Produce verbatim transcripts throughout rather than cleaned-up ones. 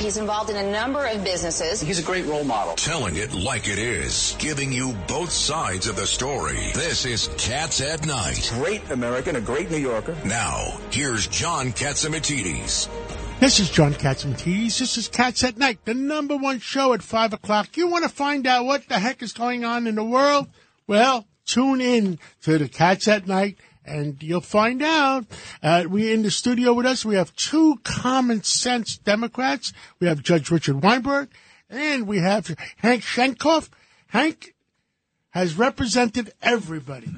Europe. He's involved in a number of businesses. He's a great role model. Telling it like it is. Giving you both sides of the story. This is Cats at Night. Great American, a great New Yorker. Now, here's John Katsimatidis. This is John Katsimatidis. This is Cats at Night, the number one show at five o'clock. You want to find out what the heck is going on in the world? Well, tune in to the Cats at Night, and you'll find out. Uh, we're in the studio with us. We have two common-sense Democrats. We have Judge Richard Weinberg, and we have Hank Shenkoff. Hank has represented everybody.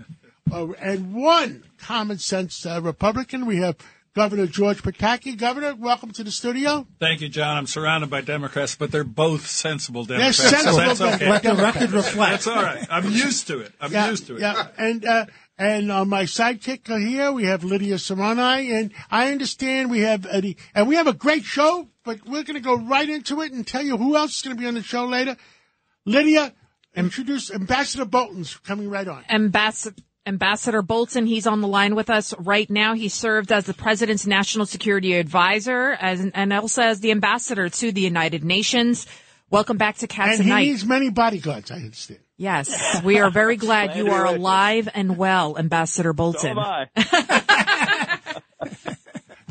Uh, and one common-sense uh, Republican, we have Governor George Pataki. Governor, welcome to the studio. Thank you, John. I'm surrounded by Democrats, but they're both sensible Democrats. They're sensible. So that's okay. Let the record reflect. That's all right. I'm used to it. I'm yeah, used to it. Yeah. And uh, and on my sidekick here, we have Lydia Sarani, and I understand we have Eddie, and we have a great show. But we're going to go right into it and tell you who else is going to be on the show later. Lydia, introduce Ambassador Bolton's coming right on. Ambassador. Ambassador Bolton, he's on the line with us right now. He served as the president's national security advisor as, and also as the ambassador to the United Nations. Welcome back to Cats Tonight. And he needs many bodyguards, I understand. Yes, we are very glad you are alive and well, Ambassador Bolton. So am I.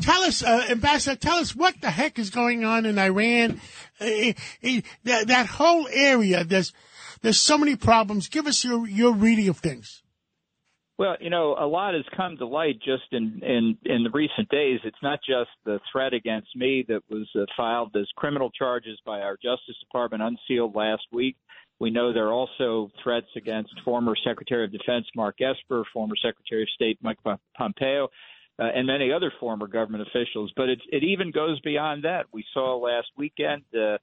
Tell us, uh, Ambassador, tell us what the heck is going on in Iran. Uh, it, it, that, that whole area, there's, there's so many problems. Give us your, your reading of things. Well, you know, a lot has come to light just in, in, in the recent days. It's not just the threat against me that was uh, filed as criminal charges by our Justice Department unsealed last week. We know there are also threats against former Secretary of Defense Mark Esper, former Secretary of State Mike Pompeo, uh, and many other former government officials. But it, it even goes beyond that. We saw last weekend uh,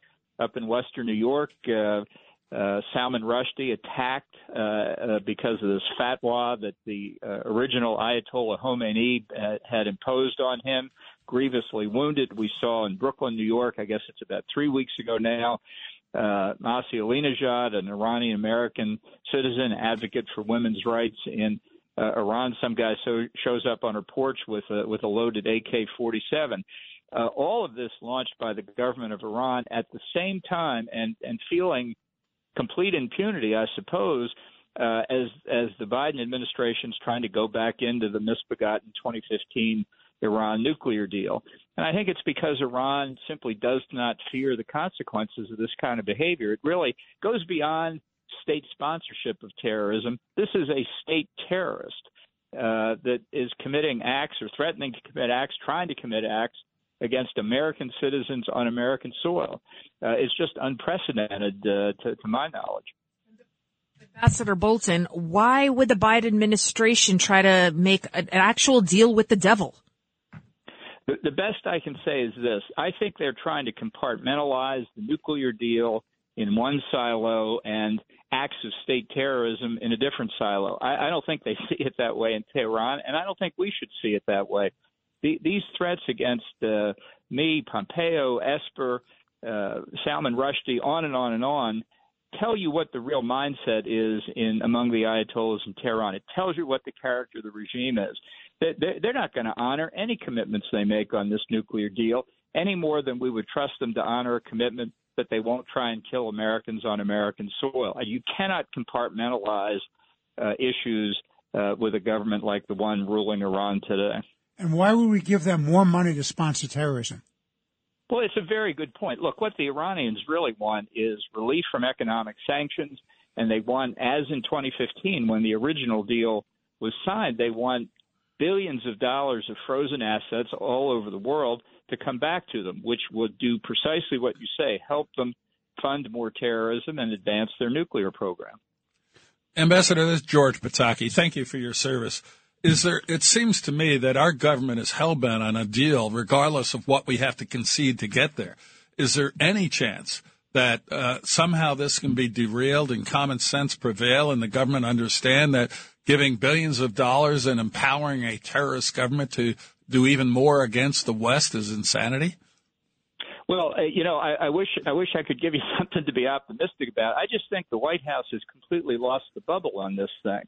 up in Western New York uh, – Uh, Salman Rushdie attacked uh, uh, because of this fatwa that the uh, original Ayatollah Khomeini uh, had imposed on him, grievously wounded. We saw in Brooklyn, New York, I guess it's about three weeks ago now, uh, Masih Alinejad, an Iranian-American citizen, advocate for women's rights in uh, Iran. Some guy so shows up on her porch with a, with a loaded A K forty-seven. Uh, all of this launched by the government of Iran at the same time and, and feeling complete impunity, I suppose, uh, as as the Biden administration's trying to go back into the misbegotten twenty fifteen Iran nuclear deal. And I think it's because Iran simply does not fear the consequences of this kind of behavior. It really goes beyond state sponsorship of terrorism. This is a state terrorist uh, that is committing acts or threatening to commit acts, trying to commit acts against American citizens on American soil. Uh, it's just unprecedented, uh, to, to my knowledge. Ambassador Bolton, why would the Biden administration try to make an actual deal with the devil? The, the best I can say is this. I think they're trying to compartmentalize the nuclear deal in one silo and acts of state terrorism in a different silo. I, I don't think they see it that way in Tehran, and I don't think we should see it that way. These threats against uh, me, Pompeo, Esper, uh, Salman Rushdie, on and on and on, tell you what the real mindset is in among the Ayatollahs in Tehran. It tells you what the character of the regime is. They, they're not going to honor any commitments they make on this nuclear deal any more than we would trust them to honor a commitment that they won't try and kill Americans on American soil. You cannot compartmentalize uh, issues uh, with a government like the one ruling Iran today. And why would we give them more money to sponsor terrorism? Well, it's a very good point. Look, what the Iranians really want is relief from economic sanctions, and they want, as in twenty fifteen, when the original deal was signed, they want billions of dollars of frozen assets all over the world to come back to them, which would do precisely what you say, help them fund more terrorism and advance their nuclear program. Ambassador, this is George Pataki. Thank you for your service. Is there? It seems to me that our government is hell-bent on a deal, regardless of what we have to concede to get there. Is there any chance that uh, somehow this can be derailed and common sense prevail and the government understand that giving billions of dollars and empowering a terrorist government to do even more against the West is insanity? Well, uh, you know, I, I wish I wish I could give you something to be optimistic about. I just think the White House has completely lost the bubble on this thing.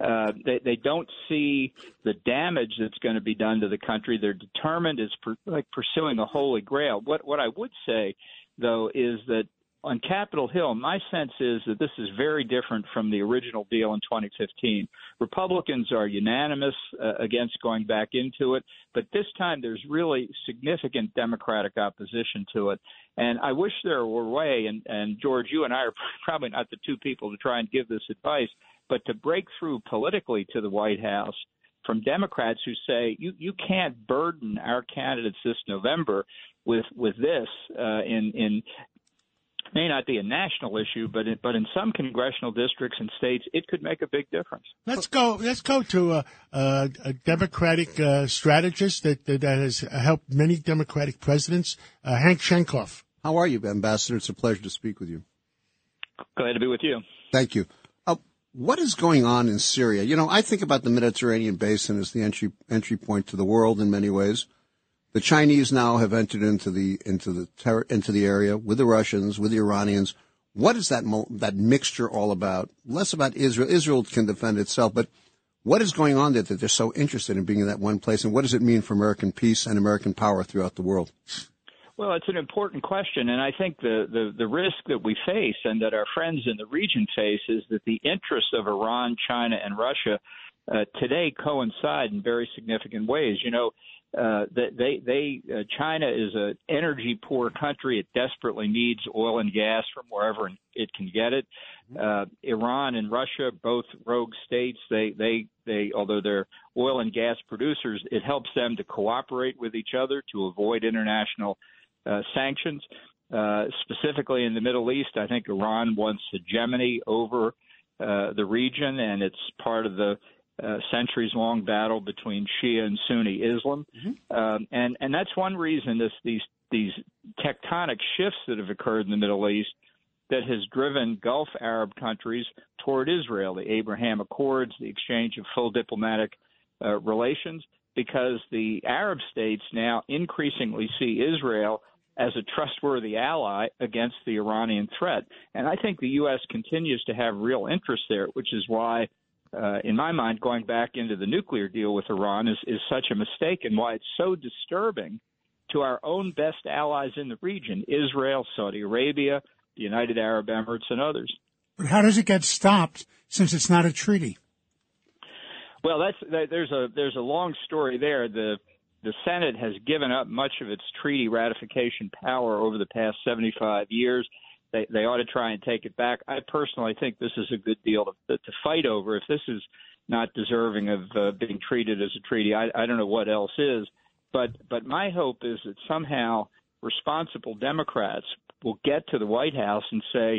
Uh, they, they don't see the damage that's going to be done to the country. They're determined as per, like pursuing a holy grail. What what I would say, though, is that on Capitol Hill, my sense is that this is very different from the original deal in twenty fifteen. Republicans are unanimous uh, against going back into it, but this time there's really significant Democratic opposition to it. And I wish there were a way, and, and George, you and I are probably not the two people to try and give this advice, but to break through politically to the White House from Democrats who say you, you can't burden our candidates this November with with this uh, in in may not be a national issue, but it, but in some congressional districts and states, it could make a big difference. Let's go. Let's go to a, a, a Democratic uh, strategist that, that has helped many Democratic presidents, uh, Hank Shenkoff. How are you, Ambassador? It's a pleasure to speak with you. Glad to be with you. Thank you. What is going on in Syria? You know, I think about the Mediterranean basin as the entry entry point to the world in many ways. The Chinese now have entered into the into the ter- into the area with the Russians, with the Iranians. What is that mo- that mixture all about? Less about Israel. Israel can defend itself, but what is going on there that they're so interested in being in that one place? And what does it mean for American peace and American power throughout the world? Well, it's an important question, and I think the, the, the risk that we face and that our friends in the region face is that the interests of Iran, China, and Russia uh, today coincide in very significant ways. You know, uh, they, they uh, China is an energy-poor country. It desperately needs oil and gas from wherever it can get it. Uh, Iran and Russia, both rogue states, they, they, they although they're oil and gas producers, it helps them to cooperate with each other to avoid international Uh, sanctions, uh, specifically in the Middle East. I think Iran wants hegemony over uh, the region, and it's part of the uh, centuries-long battle between Shia and Sunni Islam. Mm-hmm. Um, and, and that's one reason this, these, these tectonic shifts that have occurred in the Middle East that has driven Gulf Arab countries toward Israel, the Abraham Accords, the exchange of full diplomatic uh, relations, because the Arab states now increasingly see Israel as a trustworthy ally against the Iranian threat. And I think the U S continues to have real interest there, which is why, uh, in my mind, going back into the nuclear deal with Iran is, is such a mistake and why it's so disturbing to our own best allies in the region, Israel, Saudi Arabia, the United Arab Emirates, and others. But how does it get stopped since it's not a treaty? Well, that's there's a there's a long story there. The the Senate has given up much of its treaty ratification power over the past seventy-five years. They they ought to try and take it back. I personally think this is a good deal to to fight over. If this is not deserving of uh, being treated as a treaty, I, I don't know what else is. But but my hope is that somehow responsible Democrats will get to the White House and say,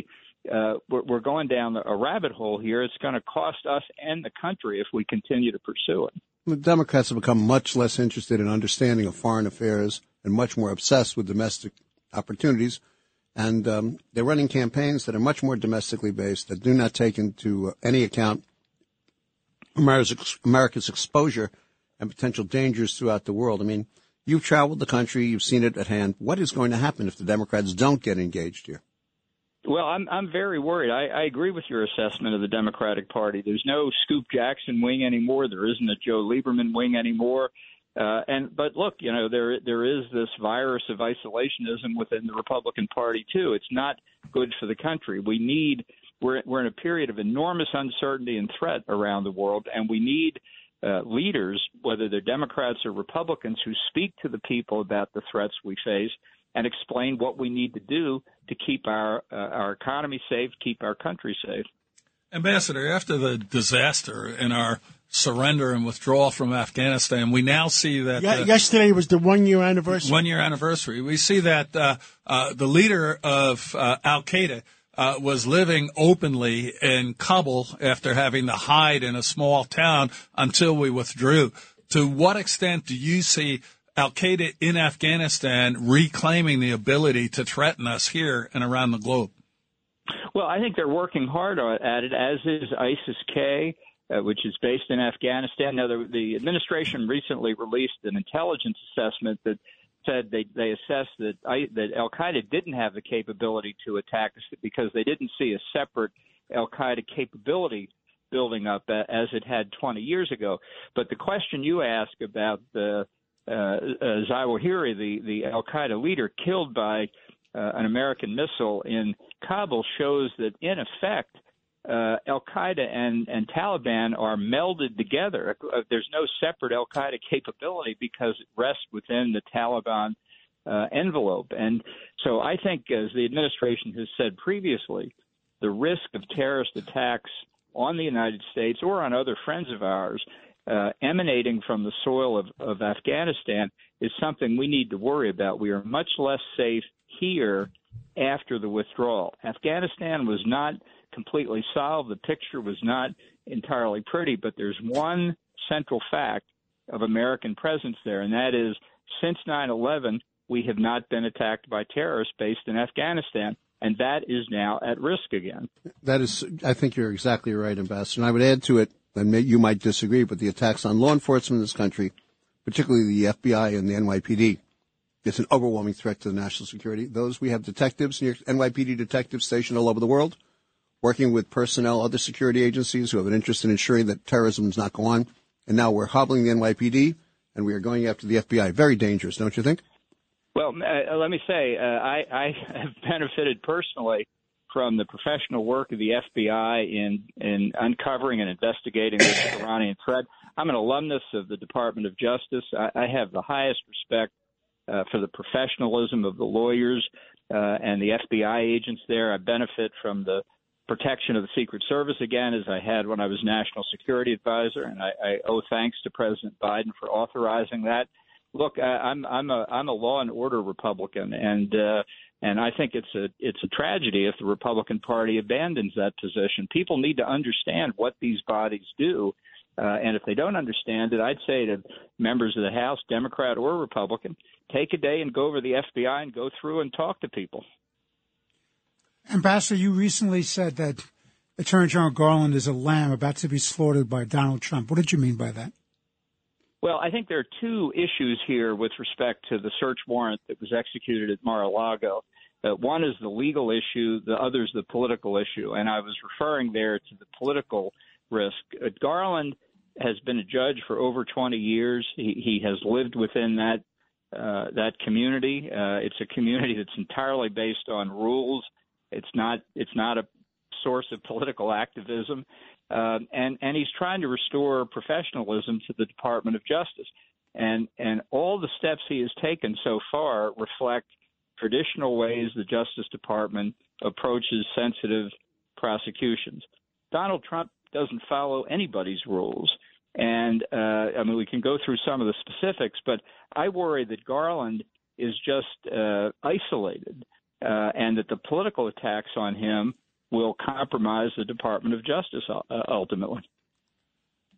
Uh, we're, we're going down a rabbit hole here. It's going to cost us and the country if we continue to pursue it. The Democrats have become much less interested in understanding of foreign affairs and much more obsessed with domestic opportunities. And um, they're running campaigns that are much more domestically based, that do not take into uh, any account America's, America's exposure and potential dangers throughout the world. I mean, you've traveled the country. You've seen it at hand. What is going to happen if the Democrats don't get engaged here? Well, I'm I'm very worried. I, I agree with your assessment of the Democratic Party. There's no Scoop Jackson wing anymore. There isn't a Joe Lieberman wing anymore. Uh, and but look, you know, there there is this virus of isolationism within the Republican Party too. It's not good for the country. We need we're we're in a period of enormous uncertainty and threat around the world, and we need uh, leaders, whether they're Democrats or Republicans, who speak to the people about the threats we face and explain what we need to do to keep our uh, our economy safe, keep our country safe. Ambassador, after the disaster and our surrender and withdrawal from Afghanistan, we now see that... Yeah, uh, yesterday was the one-year anniversary. One-year anniversary. We see that uh, uh, the leader of uh, al-Qaeda uh, was living openly in Kabul after having to hide in a small town until we withdrew. To what extent do you see al-Qaeda in Afghanistan reclaiming the ability to threaten us here and around the globe? Well, I think they're working hard at it, as is ISIS-K, uh, which is based in Afghanistan. Now, the, the administration recently released an intelligence assessment that said they, they assessed that, I, that al-Qaeda didn't have the capability to attack us because they didn't see a separate al-Qaeda capability building up as it had twenty years ago. But the question you ask about the uh, uh, Zawahiri, the, the al-Qaeda leader killed by uh, an American missile in Kabul, shows that, in effect, uh, al-Qaeda and, and Taliban are melded together. There's no separate al-Qaeda capability because it rests within the Taliban uh, envelope. And so I think, as the administration has said previously, the risk of terrorist attacks on the United States or on other friends of ours uh, emanating from the soil of, of Afghanistan is something we need to worry about. We are much less safe here after the withdrawal. Afghanistan was not completely solved. The picture was not entirely pretty, but there's one central fact of American presence there, and that is since nine eleven, we have not been attacked by terrorists based in Afghanistan. And that is now at risk again. That is, I think you're exactly right, Ambassador. And I would add to it, and may, you might disagree, but the attacks on law enforcement in this country, particularly the F B I and the N Y P D, it's an overwhelming threat to the national security. Those, we have detectives, N Y P D detectives stationed all over the world, working with personnel, other security agencies who have an interest in ensuring that terrorism does not go on. And now we're hobbling the N Y P D, and we are going after the F B I. Very dangerous, don't you think? Well, uh, let me say, uh, I, I have benefited personally from the professional work of the F B I in, in uncovering and investigating this Iranian threat. I'm an alumnus of the Department of Justice. I, I have the highest respect uh, for the professionalism of the lawyers uh, and the F B I agents there. I benefit from the protection of the Secret Service, again, as I had when I was National Security Advisor, and I, I owe thanks to President Biden for authorizing that. Look, I'm I'm a I'm a law and order Republican, and uh, and I think it's a it's a tragedy if the Republican Party abandons that position. People need to understand what these bodies do, uh, and if they don't understand it, I'd say to members of the House, Democrat or Republican, take a day and go over the F B I and go through and talk to people. Ambassador, you recently said that Attorney General Garland is a lamb about to be slaughtered by Donald Trump. What did you mean by that? Well, I think there are two issues here with respect to the search warrant that was executed at Mar-a-Lago. Uh, one is the legal issue. The other is the political issue. And I was referring there to the political risk. Uh, Garland has been a judge for over twenty years. He, he has lived within that, uh, that community. Uh, it's a community that's entirely based on rules. It's not, it's not a source of political activism. Uh, and, and he's trying to restore professionalism to the Department of Justice. And, and all the steps he has taken so far reflect traditional ways the Justice Department approaches sensitive prosecutions. Donald Trump doesn't follow anybody's rules. And, uh, I mean, we can go through some of the specifics, but I worry that Garland is just uh, isolated uh, and that the political attacks on him will compromise the Department of Justice ultimately.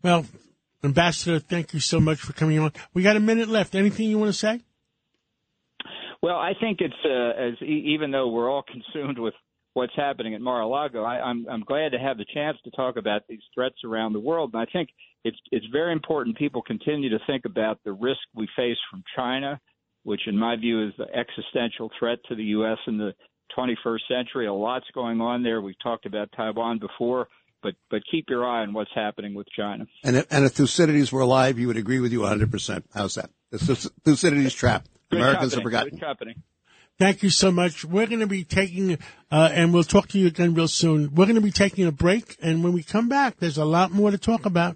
Well, Ambassador, thank you so much for coming on. We got a minute left. Anything you want to say? Well, I think it's uh, as even though we're all consumed with what's happening at Mar-a-Lago, I, I'm, I'm glad to have the chance to talk about these threats around the world. And I think it's it's very important people continue to think about the risk we face from China, which in my view is the existential threat to the U S and the twenty-first century. A lot's going on there. We've talked about Taiwan before, but but keep your eye on what's happening with China. And if, and if Thucydides were alive, he would agree with you one hundred percent. How's that? It's Thucydides trap. Good Americans company. Have forgotten. Good company. Thank you so much. We're going to be taking, uh, and we'll talk to you again real soon. We're going to be taking a break, and when we come back, there's a lot more to talk about.